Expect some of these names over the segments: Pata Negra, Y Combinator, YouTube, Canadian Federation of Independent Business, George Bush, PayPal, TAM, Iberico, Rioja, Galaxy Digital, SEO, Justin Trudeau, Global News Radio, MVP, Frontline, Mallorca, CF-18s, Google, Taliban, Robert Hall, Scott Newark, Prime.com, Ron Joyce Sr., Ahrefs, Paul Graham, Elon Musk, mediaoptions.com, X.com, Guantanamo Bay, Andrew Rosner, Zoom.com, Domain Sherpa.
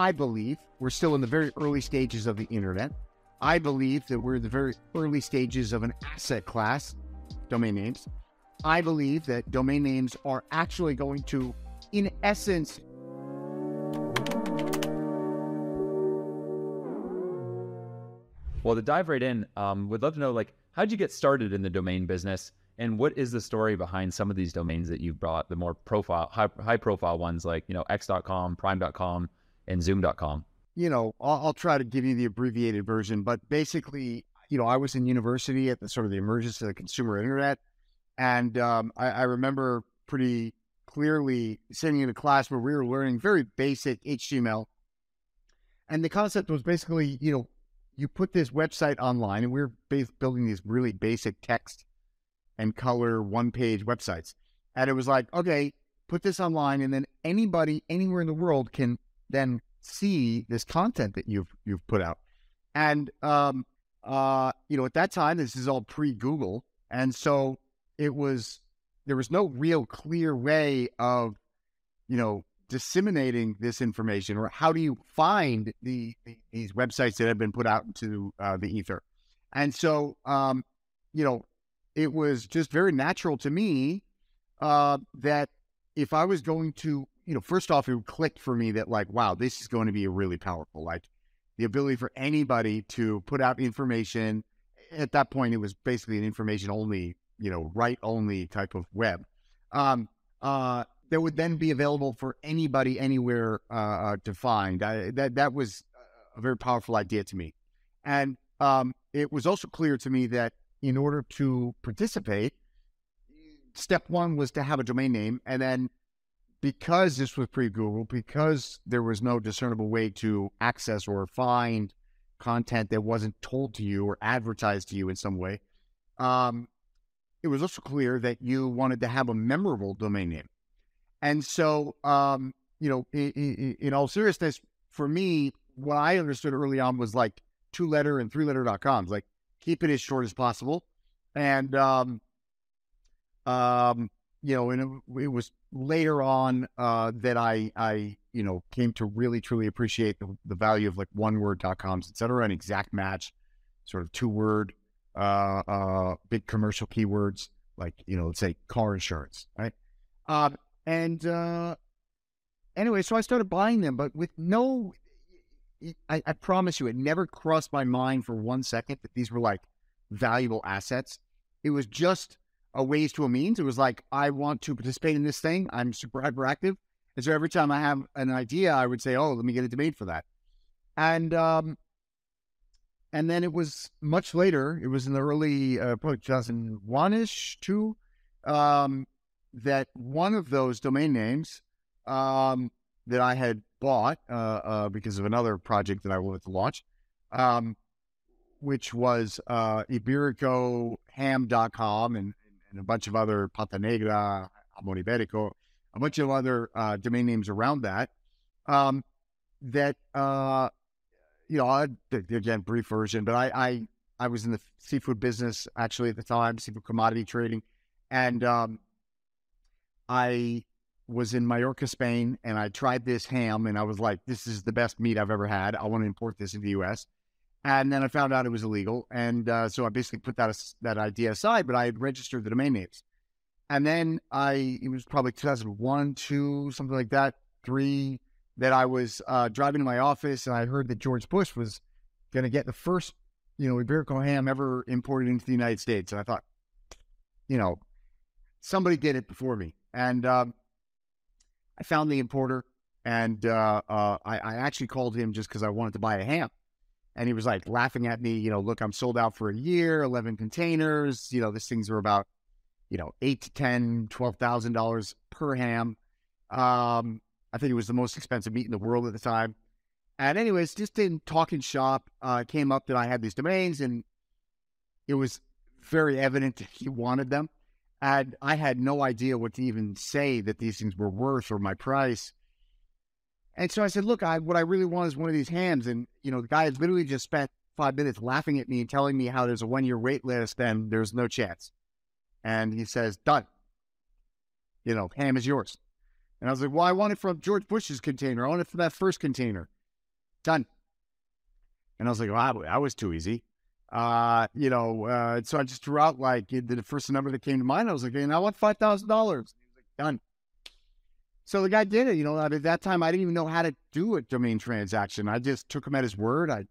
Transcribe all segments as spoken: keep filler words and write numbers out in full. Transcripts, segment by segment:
I believe we're still in the very early stages of the internet. I believe that we're in the very early stages of an asset class, domain names. I believe that domain names are actually going to, in essence, well, to dive right in, um, we'd love to know, like, how'd you get started in the domain business? And what is the story behind some of these domains that you've brought, the more profile, high, high profile ones like, you know, X dot com, Prime dot com, and Zoom dot com? You know, I'll, I'll try to give you the abbreviated version, but basically, you know, I was in university at the sort of the emergence of the consumer internet. And um, I, I remember pretty clearly sitting in a class where we were learning very basic H T M L. And the concept was basically, you know, you put this website online, and we we're bas- building these really basic text and color one-page websites. And it was like, okay, put this online, and then anybody anywhere in the world can then see this content that you've you've put out. And um, uh, you know, at that time, this is all pre-Google, and so it was there was no real clear way of, you know, disseminating this information, or how do you find the, the these websites that have been put out into uh, the ether? And so, um, you know, it was just very natural to me uh, that if I was going to, you know, first off, it clicked for me that, like, wow, this is going to be a really powerful, like, the ability for anybody to put out information. At that point, it was basically an information only, you know, write only type of web. Um, uh, that would then be available for anybody anywhere uh, to find. I, that that was a very powerful idea to me. And um, it was also clear to me that in order to participate, step one was to have a domain name. And then because this was pre-Google, because there was no discernible way to access or find content that wasn't told to you or advertised to you in some way, um, it was also clear that you wanted to have a memorable domain name. And so, um, you know, in, in, in all seriousness, for me, what I understood early on was like two-letter and three-letter dot coms, like keep it as short as possible. And, um, um, you know, and it, it was later on uh, that I, I, you know, came to really, truly appreciate the, the value of like one word dot coms, et cetera, and exact match, sort of two-word, uh, uh, big commercial keywords, like, you know, let's say car insurance, right? Um, And uh, anyway, so I started buying them, but with no, I, I promise you, it never crossed my mind for one second that these were like valuable assets. It was just a ways to a means. It was like, I want to participate in this thing. I'm super hyperactive. And so every time I have an idea, I would say, oh, let me get a domain for that. And um, and then it was much later, it was in the early, uh, probably two thousand one-ish, two, um, that one of those domain names um, that I had bought uh, uh, because of another project that I wanted to launch, um, which was uh, ibericoham dot com and, and a bunch of other Pata Negra, Amor Iberico, a bunch of other uh, domain names around that, um, that, uh, you know, I, again, brief version, but I, I, I was in the seafood business actually at the time, seafood commodity trading, and um, I was in Mallorca, Spain, and I tried this ham, and I was like, this is the best meat I've ever had. I want to import this into the U S. And then I found out it was illegal. And uh, so I basically put that that idea aside, but I had registered the domain names. And then I, it was probably two thousand one, two, something like that, three, that I was uh, driving to my office, and I heard that George Bush was going to get the first, you know, Iberico ham ever imported into the United States. And I thought, you know, somebody did it before me. And um, I found the importer, and uh, uh, I, I actually called him just because I wanted to buy a ham. And he was like laughing at me, you know, look, I'm sold out for a year, eleven containers. You know, these things are about, you know, eight to ten, twelve thousand dollars per ham. Um, I think it was the most expensive meat in the world at the time. And anyways, just in talking shop, uh, came up that I had these domains, and it was very evident that he wanted them. And I had no idea what to even say that these things were worth or my price. And so I said, look, I, what I really want is one of these hams. And, you know, the guy had literally just spent five minutes laughing at me and telling me how there's a one-year wait list and there's no chance. And he says, done. You know, ham is yours. And I was like, well, I want it from George Bush's container. I want it from that first container. done. And I was like, wow, that was too easy. Uh, you know, uh, so I just threw out like the first number that came to mind. I was like, hey, I want five thousand dollars. He was like, done. So the guy did it. You know, at that time, I didn't even know how to do a domain transaction. I just took him at his word. I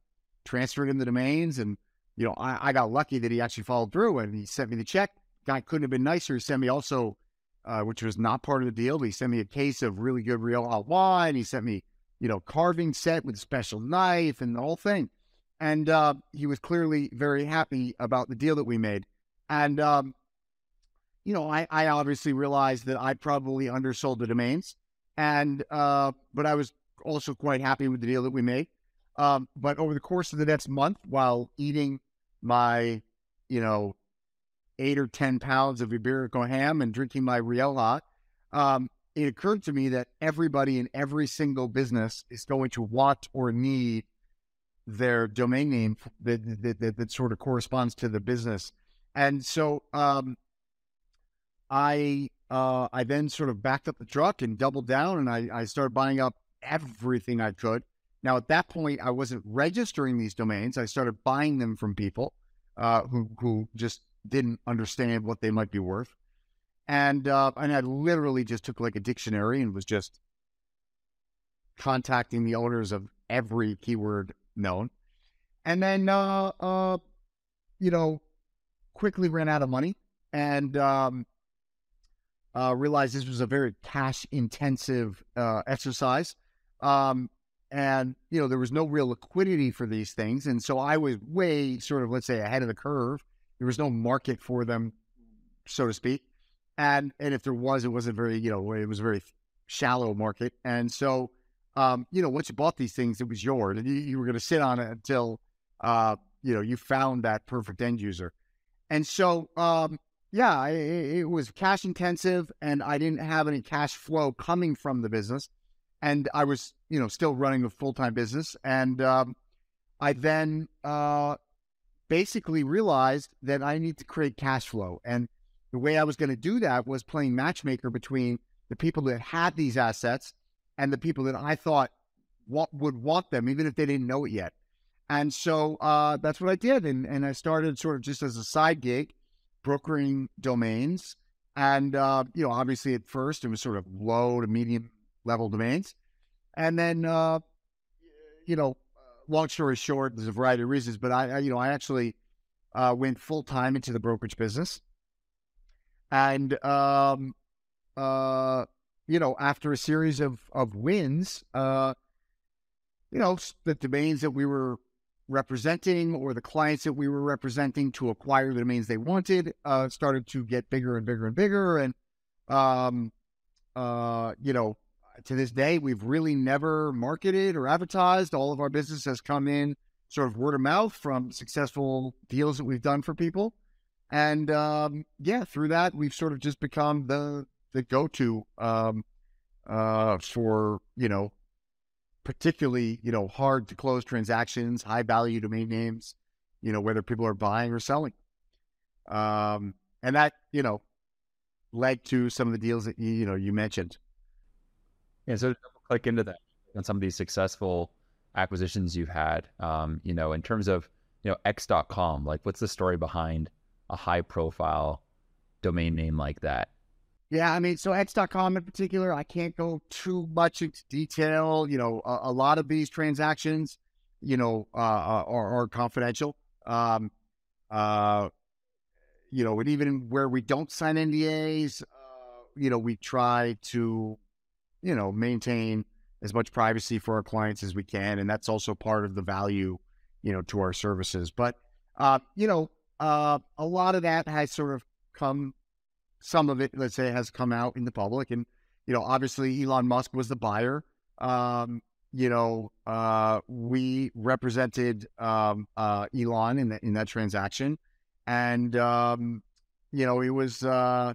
transferred him the domains, and, you know, I, I got lucky that he actually followed through and he sent me the check. Guy couldn't have been nicer. He sent me also, uh, which was not part of the deal, but he sent me a case of really good real hot wine. He sent me, you know, carving set with a special knife and the whole thing. And uh, he was clearly very happy about the deal that we made. And, um, you know, I, I obviously realized that I probably undersold the domains. And, uh, but I was also quite happy with the deal that we made. Um, but over the course of the next month, while eating my, you know, eight or ten pounds of Iberico ham and drinking my Rioja, um, it occurred to me that everybody in every single business is going to want or need their domain name that, that, that, that sort of corresponds to the business. And so um, I uh, I then sort of backed up the truck and doubled down, and I, I started buying up everything I could. Now, at that point, I wasn't registering these domains. I started buying them from people uh, who, who just didn't understand what they might be worth. And, uh, and I literally just took like a dictionary and was just contacting the owners of every keyword known. And then, uh, uh, you know, quickly ran out of money and um, uh, realized this was a very cash-intensive uh, exercise. Um, and, you know, there was no real liquidity for these things. And so I was way sort of, let's say, ahead of the curve. There was no market for them, so to speak. And, and if there was, it wasn't very, you know, it was a very shallow market. And so, um, you know, once you bought these things, it was yours. And you, you were going to sit on it until, uh, you know, you found that perfect end user. And so, um, yeah, it, it was cash intensive, and I didn't have any cash flow coming from the business. And I was, you know, still running a full-time business. And um, I then uh, basically realized that I need to create cash flow. And the way I was going to do that was playing matchmaker between the people that had these assets and the people that I thought what would want them, even if they didn't know it yet. And so uh, that's what I did. And, and I started sort of just as a side gig, brokering domains. And, uh, you know, obviously at first it was sort of low to medium level domains. And then, uh, you know, long story short, there's a variety of reasons, but I, I you know, I actually uh, went full time into the brokerage business. And, um, uh, you know, after a series of, of wins, uh, you know, the domains that we were representing or the clients that we were representing to acquire the domains they wanted uh, started to get bigger and bigger and bigger. And, um, uh, you know, to this day, we've really never marketed or advertised. All of our business has come in sort of word of mouth from successful deals that we've done for people. And, um, yeah, through that, we've sort of just become the, the go-to, um, uh, for, you know, particularly, you know, hard to close transactions, high value domain names, you know, whether people are buying or selling. Um, and that, you know, led to some of the deals that, you, you know, you mentioned. Yeah. So double click into that on some of these successful acquisitions you've had, um, you know, in terms of, you know, X dot com, like what's the story behind a high profile domain name like that? Yeah, I mean, so X dot com in particular, I can't go too much into detail. You know, a, a lot of these transactions, you know, uh, are, are confidential. Um, uh, you know, and even where we don't sign N D As, uh, you know, we try to, you know, maintain as much privacy for our clients as we can. And that's also part of the value, you know, to our services. But, uh, you know, Uh, a lot of that has sort of come, some of it, let's say, has come out in the public. And, you know, obviously Elon Musk was the buyer. Um, you know, uh, we represented um, uh, Elon in, the, in that transaction. And, um, you know, it was, uh,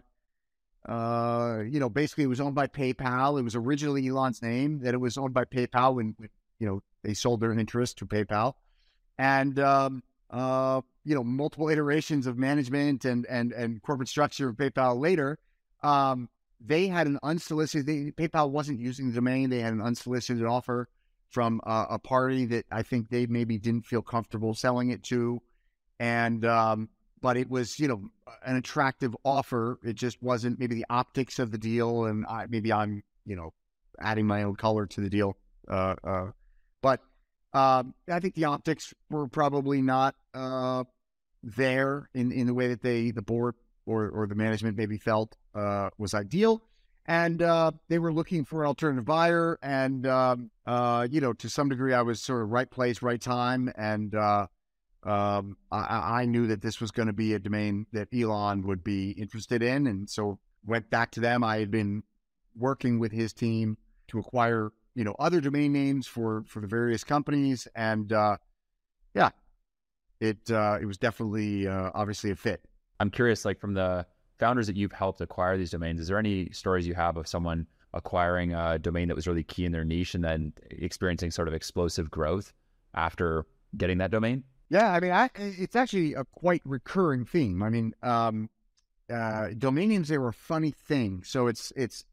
uh, you know, basically it was owned by PayPal. It was originally Elon's name, that it was owned by PayPal when, when you know, they sold their interest to PayPal. And, um, uh, you know, multiple iterations of management and, and, and corporate structure of PayPal later, um, they had an unsolicited, they, PayPal wasn't using the domain. They had an unsolicited offer from uh, a party that I think they maybe didn't feel comfortable selling it to. And, um, but it was, you know, an attractive offer. It just wasn't maybe the optics of the deal. And I, maybe I'm, you know, adding my own color to the deal. Uh, uh, but, um, I think the optics were probably not, uh, there in, in the way that they, the board or, or the management maybe felt, uh, was ideal. And, uh, they were looking for an alternative buyer. And, um, uh, you know, to some degree I was sort of right place, right time. And, uh, um, I, I knew that this was going to be a domain that Elon would be interested in. And so went back to them. I had been working with his team to acquire, you know, other domain names for, for the various companies. And, uh, yeah, it, uh, it was definitely, uh, obviously a fit. I'm curious, like from the founders that you've helped acquire these domains, is there any stories you have of someone acquiring a domain that was really key in their niche and then experiencing sort of explosive growth after getting that domain? Yeah. I mean, I, it's actually a quite recurring theme. I mean, um, uh, domain names, they were a funny thing. So it's, it's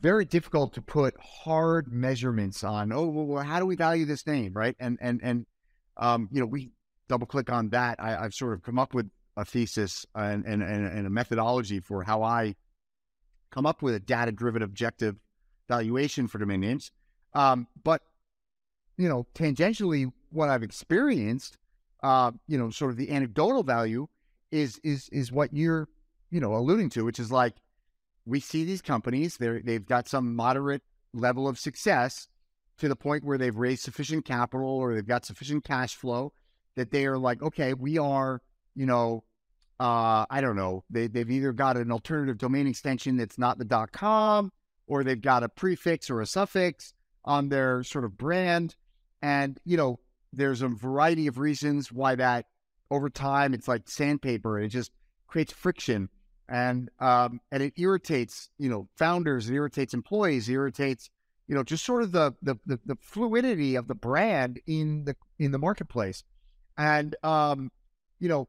very difficult to put hard measurements on. Oh, well, how do we value this name? Right. And, and, and, um, you know, we double click on that. I, I've sort of come up with a thesis and, and, and a methodology for how I come up with a data-driven objective valuation for domain names. Um, but, you know, tangentially what I've experienced, uh, you know, sort of the anecdotal value is, is, is what you're, you know, alluding to, which is like, we see these companies, they're, they've got some moderate level of success to the point where they've raised sufficient capital or they've got sufficient cash flow that they are like, okay, we are, you know, uh, I don't know, they, they've either got an alternative domain extension that's not the .com, or they've got a prefix or a suffix on their sort of brand. And, you know, there's a variety of reasons why that over time, it's like sandpaper. It just creates friction. And, um, and it irritates, you know, founders, it irritates employees, it irritates, you know, just sort of the, the, the, the fluidity of the brand in the, in the marketplace. And, um, you know,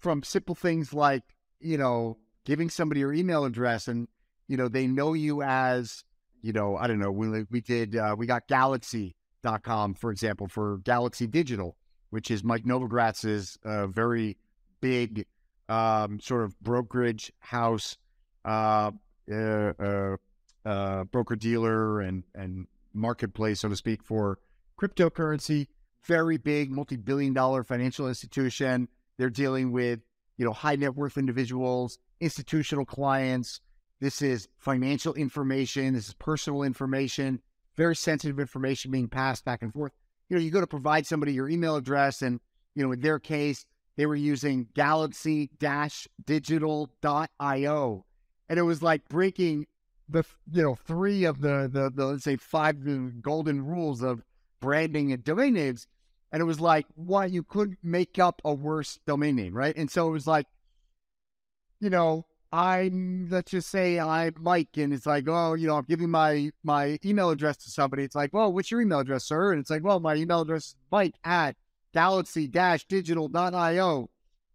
from simple things like, you know, giving somebody your email address and, you know, they know you as, you know, I don't know, we, we did, uh, we got Galaxy dot com, for example, for Galaxy Digital, which is Mike Novogratz's, uh, very big, Um, sort of brokerage house, uh, uh, uh, uh, broker dealer and, and marketplace, so to speak, for cryptocurrency, very big multi-billion dollar financial institution. They're dealing with, you know, high net worth individuals, institutional clients. This is financial information. This is personal information, very sensitive information being passed back and forth. You know, you go to provide somebody your email address and, you know, in their case, they were using galaxy dash digital dot i o. And it was like breaking the, you know, three of the, the, the, let's say five golden rules of branding and domain names. And it was like, why you couldn't make up a worse domain name, right? And so it was like, you know, I'm, let's just say I'm Mike. And it's like, oh, you know, I'm giving my, my email address to somebody. It's like, well, what's your email address, sir? And it's like, well, my email address is Mike at Galaxy dash digital dot i o.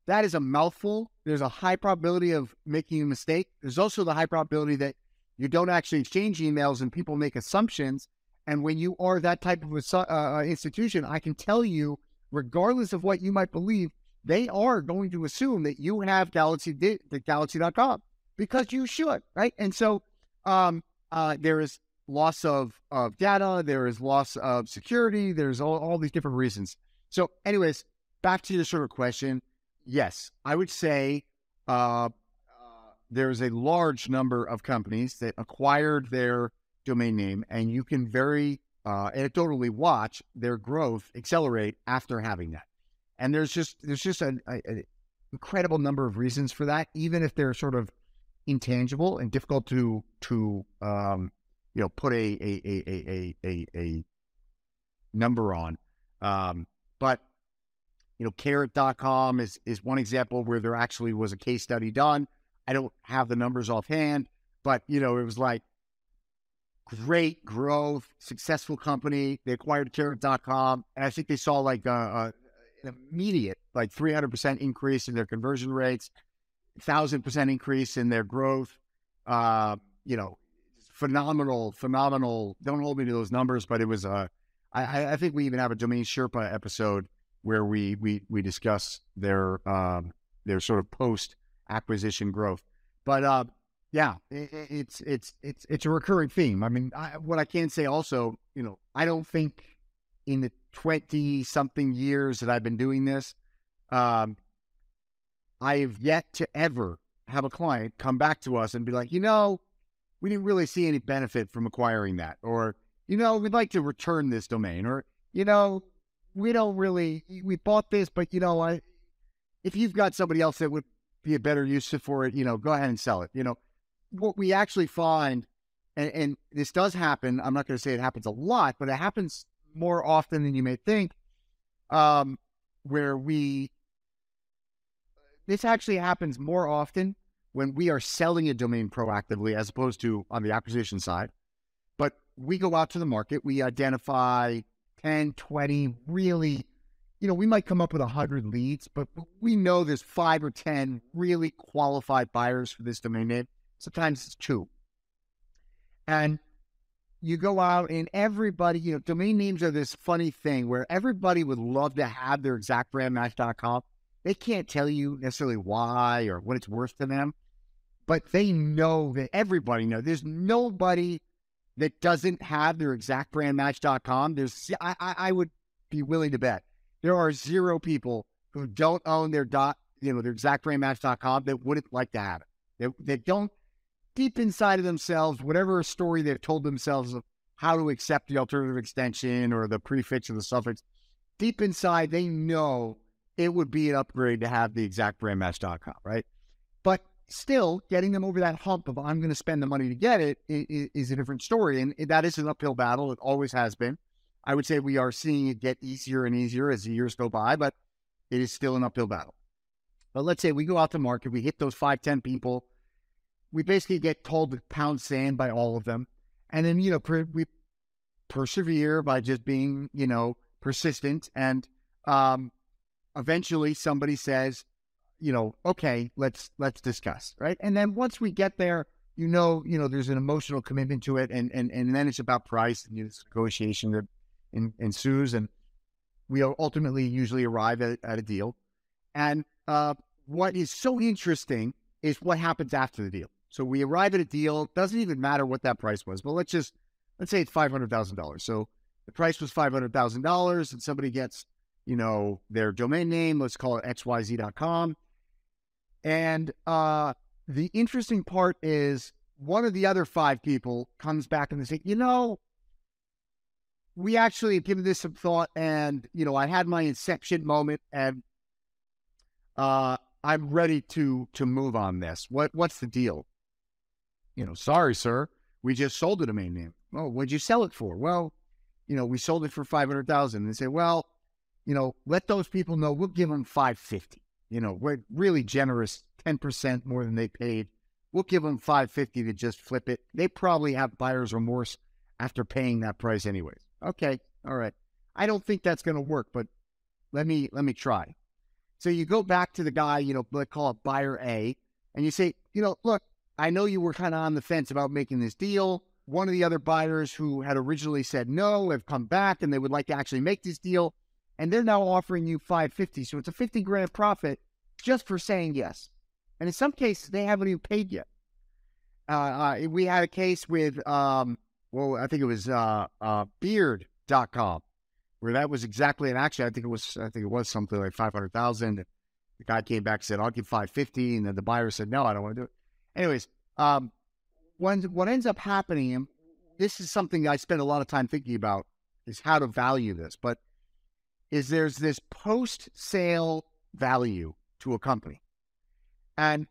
That is a mouthful. There's a high probability of making a mistake. There's also the high probability that you don't actually exchange emails and people make assumptions. And when you are that type of uh, institution, I can tell you, regardless of what you might believe, they are going to assume that you have Galaxy, the Galaxy dot com, because you should, right? And so um, uh, there is loss of, of data. There is loss of security. There's all, all these different reasons. So anyways, back to your sort of question. Yes, I would say uh, uh, there's a large number of companies that acquired their domain name, and you can very uh, anecdotally watch their growth accelerate after having that. And there's just there's just an incredible number of reasons for that, even if they're sort of intangible and difficult to to um, you know put a a a a a, a number on. Um, But, you know, carrot dot com is, is one example where there actually was a case study done. I don't have the numbers offhand, but, you know, it was like great growth, successful company. They acquired carrot dot com. And I think they saw like a, a, an immediate, like three hundred percent increase in their conversion rates, one thousand percent increase in their growth. Uh, you know, phenomenal, phenomenal. Don't hold me to those numbers, but it was a, I, I think we even have a Domain Sherpa episode where we we we discuss their um, their sort of post acquisition growth. But uh, yeah, it, it's it's it's it's a recurring theme. I mean, I, what I can say also, you know, I don't think in the twenty something years that I've been doing this, um, I have yet to ever have a client come back to us and be like, you know, we didn't really see any benefit from acquiring that, or, you know, we'd like to return this domain, or, you know, we don't really, we bought this, but, you know, I, if you've got somebody else that would be a better use for it, you know, go ahead and sell it. You know, what we actually find, and, and this does happen, I'm not going to say it happens a lot, but it happens more often than you may think, um, where we, this actually happens more often when we are selling a domain proactively as opposed to on the acquisition side. But we go out to the market, we identify ten, twenty, really, you know, we might come up with one hundred leads, but we know there's five or ten really qualified buyers for this domain name. Sometimes it's two. And you go out and everybody, you know, domain names are this funny thing where everybody would love to have their exact brand match dot com. They can't tell you necessarily why or what it's worth to them, but they know that everybody knows. There's nobody that doesn't have their exact brand match dot com. There's, I, I would be willing to bet there are zero people who don't own their dot, you know, their exact brand match dot com that wouldn't like to have it. They, they don't, deep inside of themselves, whatever story they've told themselves of how to accept the alternative extension or the prefix or the suffix, deep inside, they know it would be an upgrade to have the exact brand match dot com, right? But still, getting them over that hump of I'm going to spend the money to get it is, is a different story. And that is an uphill battle. It always has been. I would say we are seeing it get easier and easier as the years go by, but it is still an uphill battle. But let's say we go out to market, we hit those five, ten people. We basically get told to pound sand by all of them. And then, you know, per we persevere by just being, you know, persistent. And, um, eventually somebody says, you know, okay, let's, let's discuss. Right. And then once we get there, you know, you know, there's an emotional commitment to it. And, and, and then it's about price and this negotiation that ensues. And we ultimately usually arrive at, at a deal. And, uh, what is so interesting is what happens after the deal. So we arrive at a deal. Doesn't even matter what that price was, but let's just, let's say it's five hundred thousand dollars. So the price was five hundred thousand dollars and somebody gets, you know, their domain name, let's call it X Y Z dot com. And uh, the interesting part is one of the other five people comes back and they say, you know, we actually have given this some thought and, you know, I had my inception moment and uh, I'm ready to, to move on this. What, what's the deal? You know, sorry, sir, we just sold the domain name. Oh, what'd you sell it for? Well, you know, we sold it for five hundred thousand dollars. And they say, well, you know, let those people know we'll give them five fifty. You know, we're really generous, ten percent more than they paid. We'll give them five fifty to just flip it. They probably have buyer's remorse after paying that price anyways. Okay, all right. I don't think that's going to work, but let me let me try. So you go back to the guy, you know, let's call it buyer A, and you say, you know, look, I know you were kind of on the fence about making this deal. One of the other buyers who had originally said no have come back and they would like to actually make this deal. And they're now offering you five fifty. So it's a fifty grand profit just for saying yes. And in some cases, they haven't even paid yet. Uh, uh, we had a case with, um, well, I think it was uh, uh, beard dot com, where that was exactly an action. I think it was, I think it was something like five hundred thousand. The guy came back and said, I'll give five fifty. And then the buyer said, no, I don't want to do it. Anyways, um, when, what ends up happening, and this is something I spend a lot of time thinking about, is how to value this. But is there's this post-sale value to a company. And,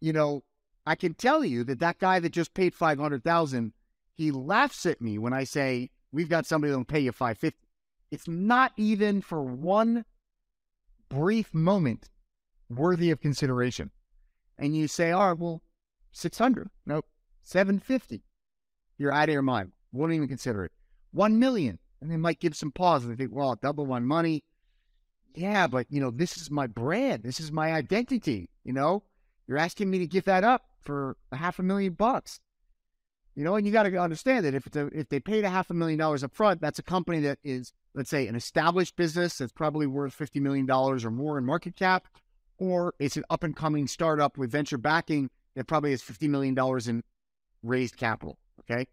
you know, I can tell you that that guy that just paid five hundred thousand dollars, he laughs at me when I say, we've got somebody that'll pay you five fifty. It's not even for one brief moment worthy of consideration. And you say, all right, well, six hundred. Nope. seven fifty. You're out of your mind. Won't even consider it. one million. And they might give some pause and they think, well, I'll double my money. Yeah, but, you know, this is my brand. This is my identity. You know, you're asking me to give that up for a half a million bucks. You know, and you got to understand that if it's a, if they paid a half a million dollars up front, that's a company that is, let's say, an established business that's probably worth fifty million dollars or more in market cap, or it's an up-and-coming startup with venture backing that probably has fifty million dollars in raised capital, okay?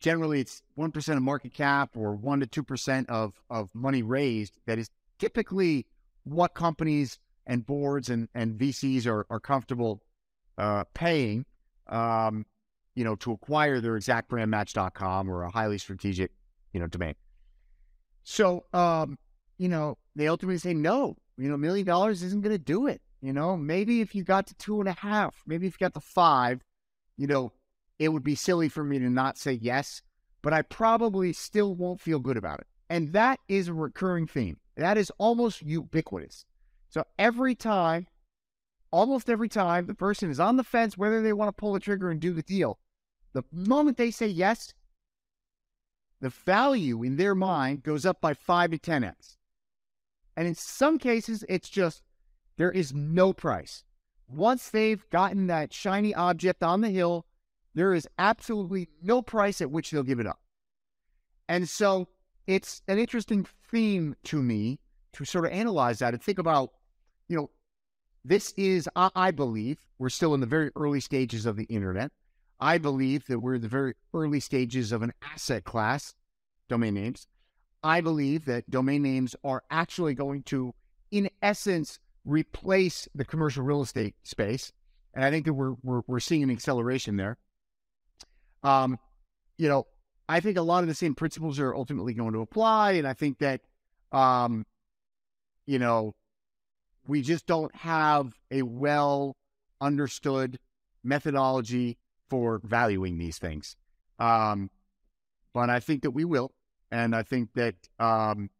Generally, it's one percent of market cap or one percent to two percent of, of money raised. That is typically what companies and boards and, and V Cs are, are comfortable uh, paying, um, you know, to acquire their exact brand match dot com or a highly strategic, you know, domain. So, um, you know, they ultimately say, no, you know, a million dollars isn't going to do it. You know, maybe if you got to two and a half, maybe if you got to five, you know, it would be silly for me to not say yes, but I probably still won't feel good about it. And that is a recurring theme. That is almost ubiquitous. So every time, almost every time, the person is on the fence whether they want to pull the trigger and do the deal. The moment they say yes, the value in their mind goes up by five to ten X. And in some cases, it's just there is no price. Once they've gotten that shiny object on the hill, there is absolutely no price at which they'll give it up. And so it's an interesting theme to me to sort of analyze that and think about, you know, this is, I, I believe, we're still in the very early stages of the internet. I believe that we're in the very early stages of an asset class, domain names. I believe that domain names are actually going to, in essence, replace the commercial real estate space. And I think that we're, we're, we're seeing an acceleration there. Um, you know, I think a lot of the same principles are ultimately going to apply. And I think that, um, you know, we just don't have a well understood methodology for valuing these things. Um, but I think that we will. And I think that, um,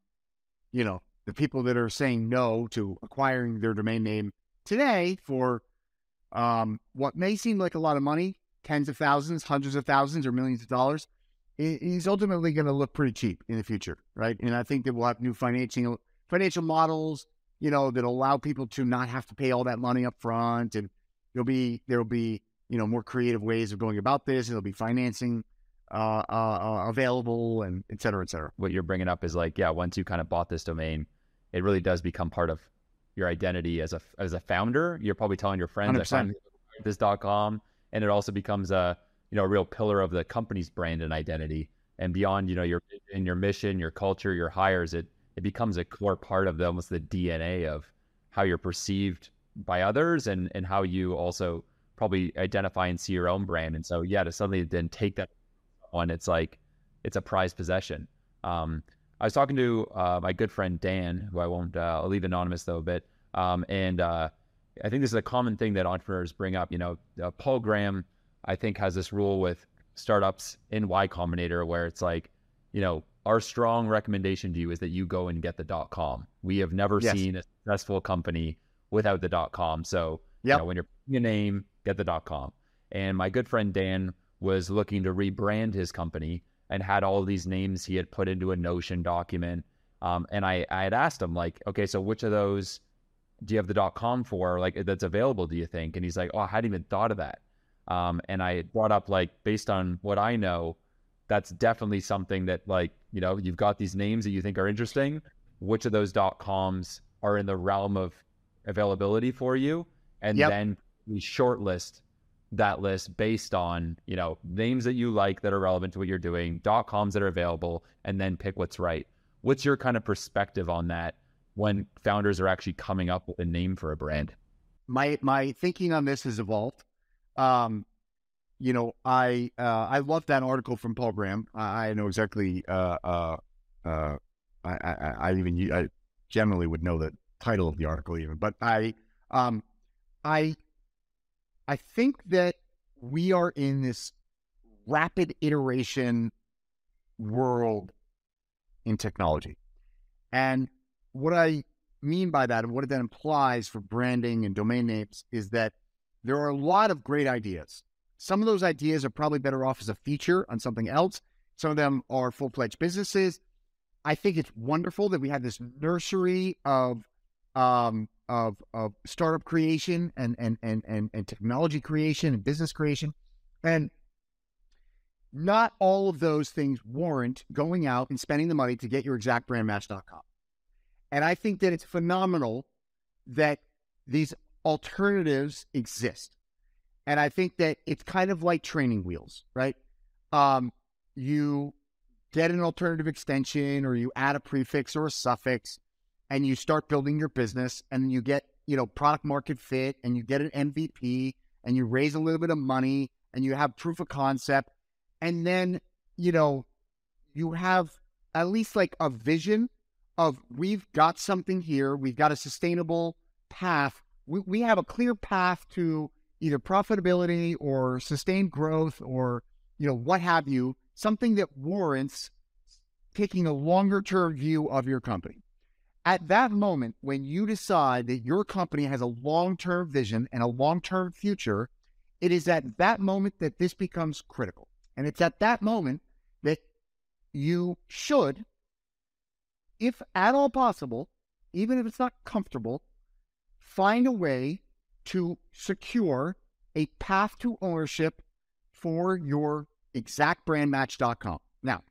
you know, the people that are saying no to acquiring their domain name today for um, what may seem like a lot of money, tens of thousands, hundreds of thousands, or millions of dollars, is ultimately going to look pretty cheap in the future, right? And I think that we'll have new financial financial models, you know, that allow people to not have to pay all that money up front. And there'll be, there'll be, you know, more creative ways of going about this. There'll be financing uh, uh, available and et cetera, et cetera. What you're bringing up is like, yeah, once you kind of bought this domain, it really does become part of your identity as a, as a founder. You're probably telling your friends, I found this .com, and it also becomes a, you know, a real pillar of the company's brand and identity, and beyond, you know, your, and your mission, your culture, your hires, it, it becomes a core part of the, almost the D N A of how you're perceived by others, and, and how you also probably identify and see your own brand. And so, yeah, to suddenly then take that on, it's like, it's a prized possession. Um, I was talking to uh, my good friend, Dan, who I won't, uh, I'll leave anonymous though a bit. Um, and uh, I think this is a common thing that entrepreneurs bring up. You know, uh, Paul Graham, I think, has this rule with startups in Y Combinator where it's like, you know, our strong recommendation to you is that you go and get the dot com. We have never yes. seen a successful company without the dot com. So yep. you know, when you're putting a name, get the dot com. And my good friend Dan was looking to rebrand his company and had all these names he had put into a Notion document. Um, and I, I had asked him, like, okay, so which of those do you have the dot com for? Like, that's available, do you think? And he's like, oh, I hadn't even thought of that. Um, and I brought up, like, based on what I know, that's definitely something that, like, you know, you've got these names that you think are interesting. Which of those dot coms are in the realm of availability for you? And yep. then we shortlist that list based on, you know, names that you like that are relevant to what you're doing, dot coms that are available, and then pick what's right. What's your kind of perspective on that when founders are actually coming up with a name for a brand? My, my thinking on this has evolved. Um, you know, I, uh, I love that article from Paul Graham. I, I know exactly, uh, uh, uh, I, I, I even, I generally would know the title of the article even, but I, um, I, I think that we are in this rapid iteration world in technology. And what I mean by that and what that implies for branding and domain names is that there are a lot of great ideas. Some of those ideas are probably better off as a feature on something else. Some of them are full-fledged businesses. I think it's wonderful that we have this nursery of um, of, of startup creation and, and, and, and, and technology creation and business creation. And Not all of those things warrant going out and spending the money to get your exact brand match dot com. And I think that it's phenomenal that these alternatives exist. And I think that it's kind of like training wheels, right? Um, you get an alternative extension, or you add a prefix or a suffix, and you start building your business, and you get, you know, product market fit, and you get an M V P, and you raise a little bit of money, and you have proof of concept. And then, you know, you have at least like a vision of, we've got something here. We've got a sustainable path. We, we have a clear path to either profitability or sustained growth, or, you know, what have you, something that warrants taking a longer term view of your company. At that moment, when you decide that your company has a long-term vision and a long-term future, it is at that moment that this becomes critical. And it's at that moment that you should, if at all possible, even if it's not comfortable, find a way to secure a path to ownership for your exact brand match dot com. Now,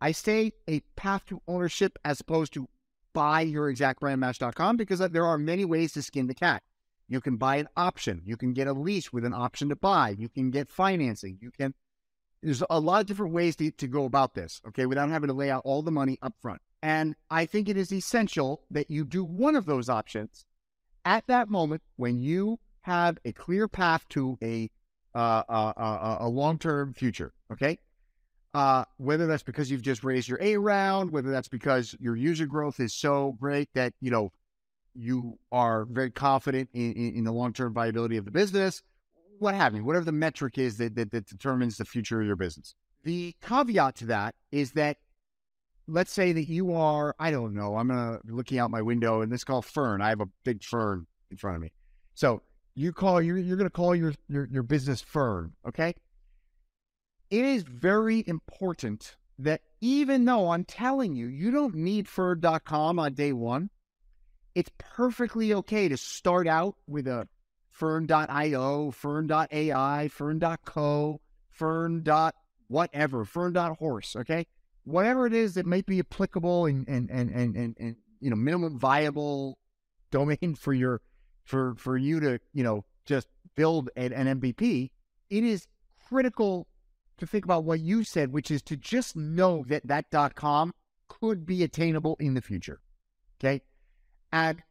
I say a path to ownership as opposed to buy your exact brand match dot com, because there are many ways to skin the cat. You can buy an option. You can get a lease with an option to buy. You can get financing. You can, there's a lot of different ways to, to go about this, okay, without having to lay out all the money up front. And I think it is essential that you do one of those options at that moment when you have a clear path to a uh, a, a, a long-term future, okay? Uh, whether that's because you've just raised your A round, whether that's because your user growth is so great that, you know, you are very confident in, in, in the long-term viability of the business, what have you, whatever the metric is that, that, that determines the future of your business. The caveat to that is that, let's say that you are, I don't know, I'm gonna looking out my window and this is called fern. I have a big fern in front of me. So you call, you're, you're gonna call your, your, your business Fern, okay? It is very important that, even though I'm telling you, you don't need fern dot com on day one, it's perfectly okay to start out with a fern dot i o, fern dot a i, fern dot co, fern. whatever, fern dot horse, okay? Whatever it is that might be applicable and, and, and, and, and, and, you know, minimum viable domain for your, for, for you to, you know, just build an, an M V P, it is critical to think about what you said, which is to just know that that .com could be attainable in the future, okay? And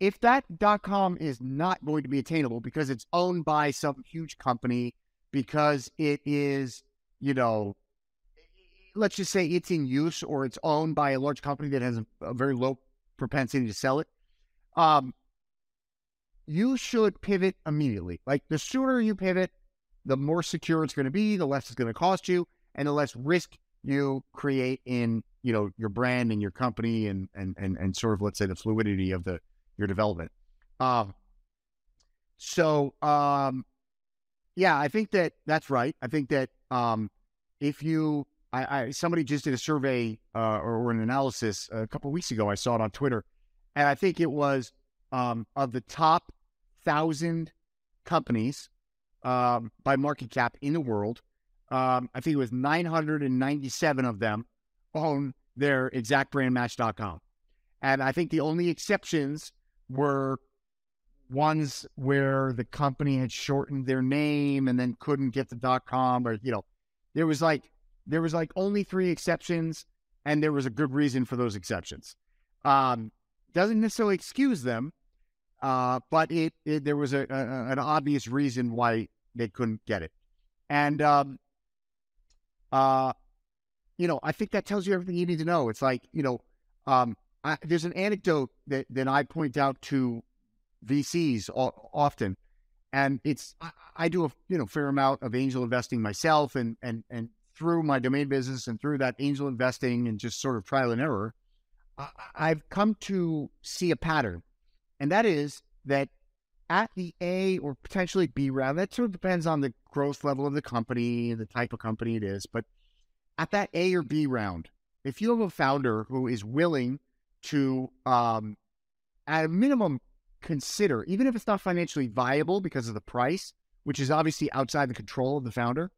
if that .com is not going to be attainable because it's owned by some huge company, because it is, you know, let's just say it's in use, or it's owned by a large company that has a, a very low propensity to sell it, um, you should pivot immediately. Like, the sooner you pivot, the more secure it's going to be, the less it's going to cost you, and the less risk you create in, you know, your brand and your company and, and, and, and sort of, let's say, the fluidity of the, your development. Um, so, um, yeah, I think that that's right. I think that, um, if you, I, I, somebody just did a survey, uh, or, or an analysis a couple of weeks ago, I saw it on Twitter, and I think it was, um, of the top thousand companies, um, by market cap in the world, um, I think it was nine hundred ninety-seven of them own their exact brand match dot com. And I think the only exceptions were ones where the company had shortened their name and then couldn't get the .com, or, you know, there was like, there was like only three exceptions, and there was a good reason for those exceptions. Um, doesn't necessarily excuse them, uh, but it, it there was a, a, an obvious reason why they couldn't get it. And, um, uh, you know, I think that tells you everything you need to know. It's like, you know, um, I, there's an anecdote that, that I point out to V Cs often, and it's, I, I do a you know fair amount of angel investing myself, and, and, and through my domain business and through that angel investing and just sort of trial and error, I, I've come to see a pattern. And that is that at the A or potentially B round, that sort of depends on the growth level of the company, the type of company it is, but at that A or B round, if you have a founder who is willing to, um, at a minimum, consider, even if it's not financially viable because of the price, which is obviously outside the control of the founder,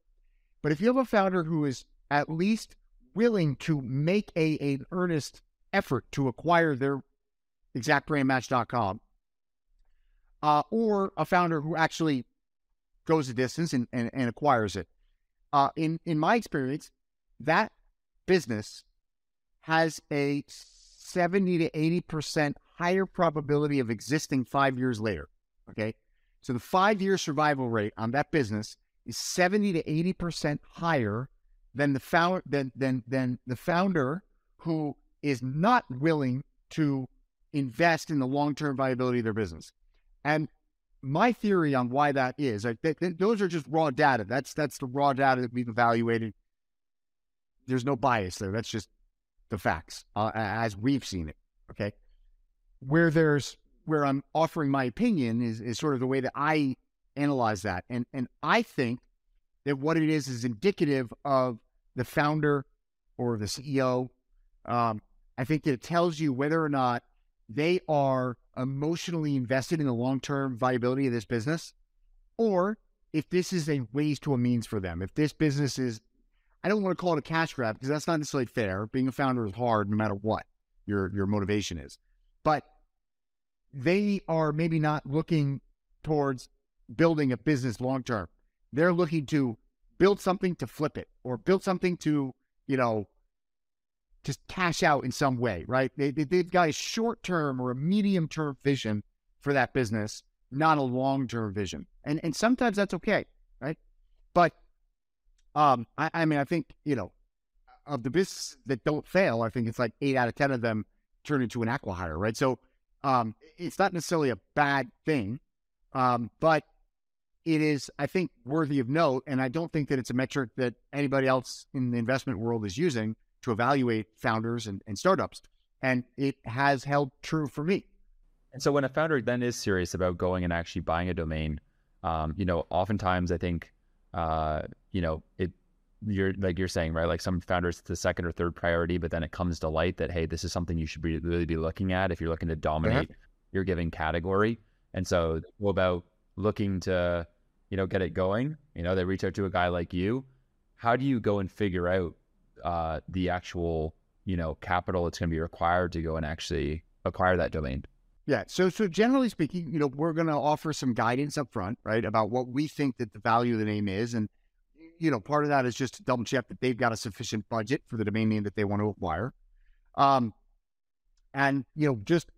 But if you have a founder who is at least willing to make a, an earnest effort to acquire their exact brand match dot com, uh, or a founder who actually goes the distance and, and, and acquires it, uh, in, in my experience, that business has a seventy to eighty percent higher probability of existing five years later, okay? So the five-year survival rate on that business is seventy to eighty percent higher than the founder than, than, than the founder who is not willing to invest in the long-term viability of their business. And my theory on why that is, I, th th those are just raw data. That's, that's the raw data that we've evaluated. There's no bias there. That's just the facts uh, as we've seen it, okay? Where there's, where I'm offering my opinion is, is sort of the way that I analyze that. And, and I think that what it is is indicative of the founder or the C E O. Um, I think that it tells you whether or not they are emotionally invested in the long-term viability of this business, or if this is a ways to a means for them. If this business is, I don't want to call it a cash grab because that's not necessarily fair. Being a founder is hard no matter what your, your motivation is. But they are maybe not looking towards building a business long-term. They're looking to build something to flip it or build something to, you know, just cash out in some way, right? They, they, they've got a short-term or a medium-term vision for that business, not a long-term vision. And, and sometimes that's okay, right? But, um, I, I mean, I think, you know, of the businesses that don't fail, I think it's like eight out of ten of them turn into an acqui-hire, right? So um, it's not necessarily a bad thing, um, but it is, I think, worthy of note, and I don't think that it's a metric that anybody else in the investment world is using to evaluate founders and, and startups, and it has held true for me. And so when a founder then is serious about going and actually buying a domain, um, you know, oftentimes I think, uh, you know, it, you're like you're saying, right? Like some founders, it's the second or third priority, but then it comes to light that, hey, this is something you should be, really be looking at if you're looking to dominate uh-huh. your given category. And so what about looking to, you know, get it going, you know, they reach out to a guy like you. How do you go and figure out uh, the actual, you know, capital that's going to be required to go and actually acquire that domain? Yeah. So, so generally speaking, you know, we're going to offer some guidance up front, right, about what we think that the value of the name is. And, you know, part of that is just to double check that they've got a sufficient budget for the domain name that they want to acquire. Um, and, you know, just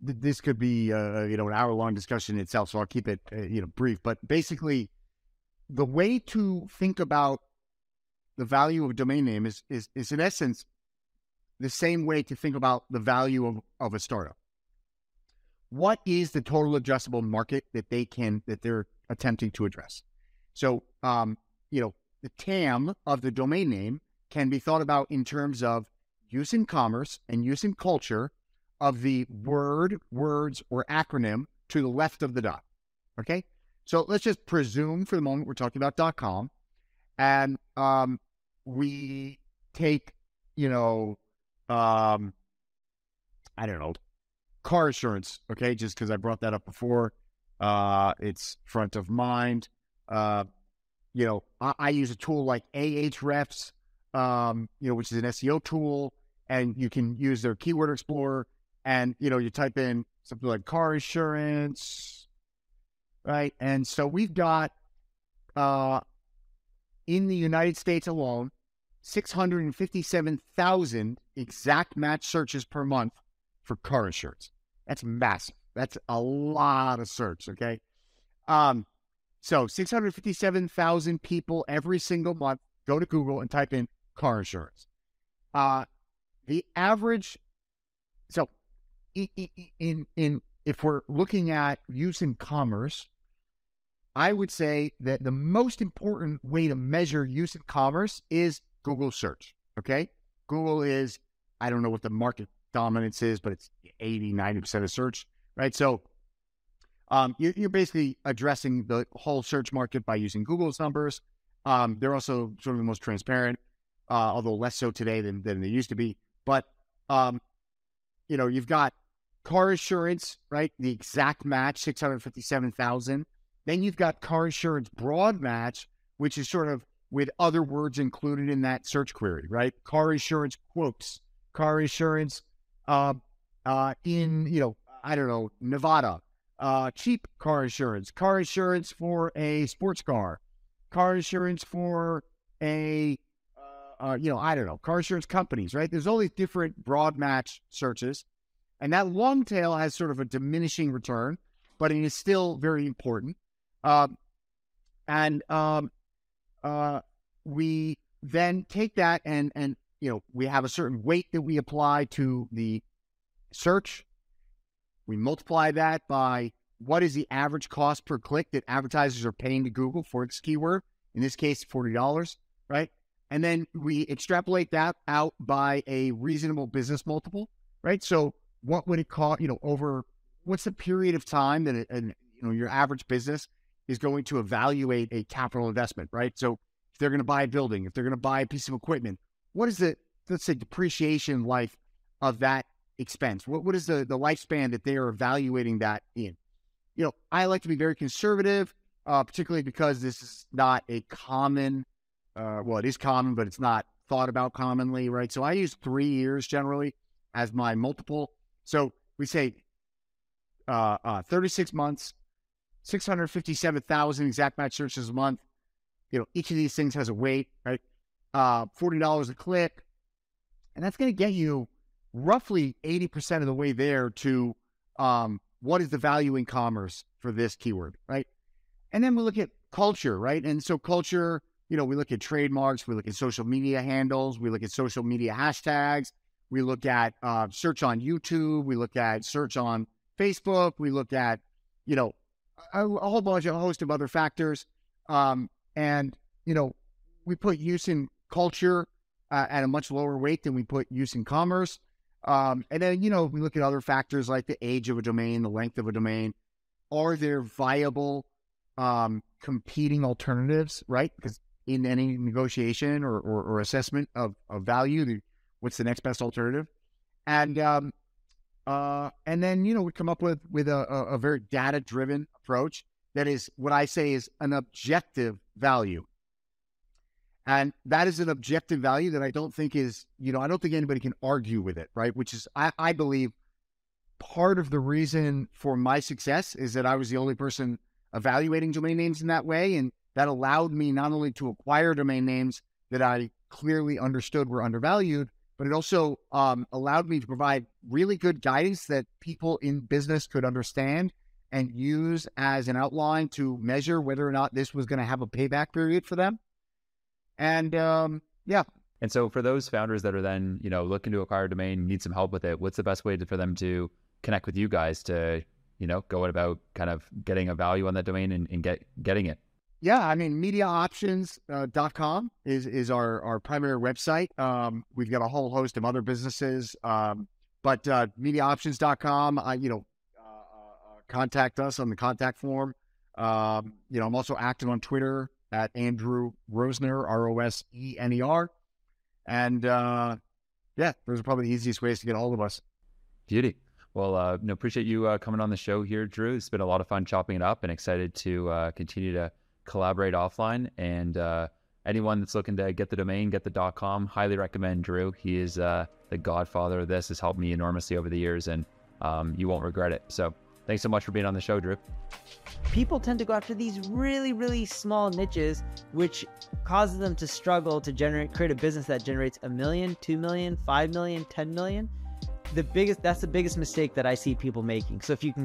this could be, uh, you know, an hour-long discussion itself, so I'll keep it, uh, you know, brief. But basically, the way to think about the value of a domain name is, is, is in essence, the same way to think about the value of, of a startup. What is the total addressable market that they can, that they're attempting to address? So, um, you know, the T A M of the domain name can be thought about in terms of use in commerce and use in culture of the word, words, or acronym to the left of the dot, okay? So let's just presume for the moment we're talking about .com, and um, we take, you know, um, I don't know, car insurance, okay? Just because I brought that up before. Uh, it's front of mind. Uh, you know, I, I use a tool like Ahrefs, um, you know, which is an S E O tool, and you can use their keyword explorer. And, you know, you type in something like car insurance, right? And so we've got, uh, in the United States alone, six hundred fifty-seven thousand exact match searches per month for car insurance. That's massive. That's a lot of search, okay? Um, so six hundred fifty-seven thousand people every single month go to Google and type in car insurance. Uh, the average, so... In, in, if we're looking at use in commerce, I would say that the most important way to measure use in commerce is Google search, okay? Google is, I don't know what the market dominance is, but it's eighty, ninety percent of search, right? So um, you're, you're basically addressing the whole search market by using Google's numbers. Um, they're also sort of the most transparent, uh, although less so today than, than they used to be. But, um, you know, you've got car insurance, right? The exact match, six hundred fifty-seven thousand. Then you've got car insurance broad match, which is sort of with other words included in that search query, right? Car insurance quotes, car insurance uh, uh, in, you know, I don't know, Nevada, uh, cheap car insurance, car insurance for a sports car, car insurance for a, uh, uh, you know, I don't know, car insurance companies, right? There's all these different broad match searches. And that long tail has sort of a diminishing return, but it is still very important. Um, and um, uh, we then take that and, and, you know, we have a certain weight that we apply to the search. We multiply that by what is the average cost per click that advertisers are paying to Google for this keyword, in this case, forty dollars, right? And then we extrapolate that out by a reasonable business multiple, right? So what would it cost, you know, over what's the period of time that, it, and, you know, your average business is going to evaluate a capital investment, right? So if they're going to buy a building, if they're going to buy a piece of equipment, what is the, let's say, depreciation life of that expense? What, what is the, the lifespan that they are evaluating that in? You know, I like to be very conservative, uh, particularly because this is not a common, uh, well, it is common, but it's not thought about commonly, right? So I use three years generally as my multiple. So we say uh, uh, thirty-six months, six hundred fifty-seven thousand exact match searches a month. You know, each of these things has a weight, right? Uh, forty dollars a click. And that's going to get you roughly eighty percent of the way there to um, what is the value in commerce for this keyword, right? And then we look at culture, right? And so culture, you know, we look at trademarks, we look at social media handles, we look at social media hashtags. We look at uh, search on YouTube. We look at search on Facebook. We look at, you know, a, a whole bunch of a host of other factors. Um, and, you know, we put use in culture uh, at a much lower weight than we put use in commerce. Um, and then, you know, we look at other factors like the age of a domain, the length of a domain. Are there viable um, competing alternatives, right? Because in any negotiation or, or, or assessment of, of value, the, what's the next best alternative? And um, uh, and then, you know, we come up with, with a, a, a very data-driven approach that is what I say is an objective value. And that is an objective value that I don't think is, you know, I don't think anybody can argue with it, right? Which is, I, I believe, part of the reason for my success is that I was the only person evaluating domain names in that way. And that allowed me not only to acquire domain names that I clearly understood were undervalued, but it also um, allowed me to provide really good guidance that people in business could understand and use as an outline to measure whether or not this was going to have a payback period for them. And um, yeah. And so for those founders that are then, you know, looking to acquire a domain, need some help with it, what's the best way to, for them to connect with you guys to, you know, go about kind of getting a value on that domain and, and get getting it? Yeah, I mean, media options dot com uh, is is our, our primary website. Um, we've got a whole host of other businesses, um, but uh, media options dot com, uh, you know, uh, uh, contact us on the contact form. Um, you know, I'm also active on Twitter at Andrew Rosner, R O S E N E R. And uh, yeah, those are probably the easiest ways to get a hold of us. Beauty. Well, uh, no, appreciate you uh, coming on the show here, Drew. It's been a lot of fun chopping it up and excited to uh, continue to collaborate offline. And uh anyone that's looking to get the domain, get the .com, highly recommend Drew. He is uh the godfather of this. Has helped me enormously over the years, and um you won't regret it. So thanks so much for being on the show, Drew. People tend to go after these really really small niches, which causes them to struggle to generate create a business that generates a million, two million, five million, ten million. The biggest that's the biggest mistake that I see people making. So if you can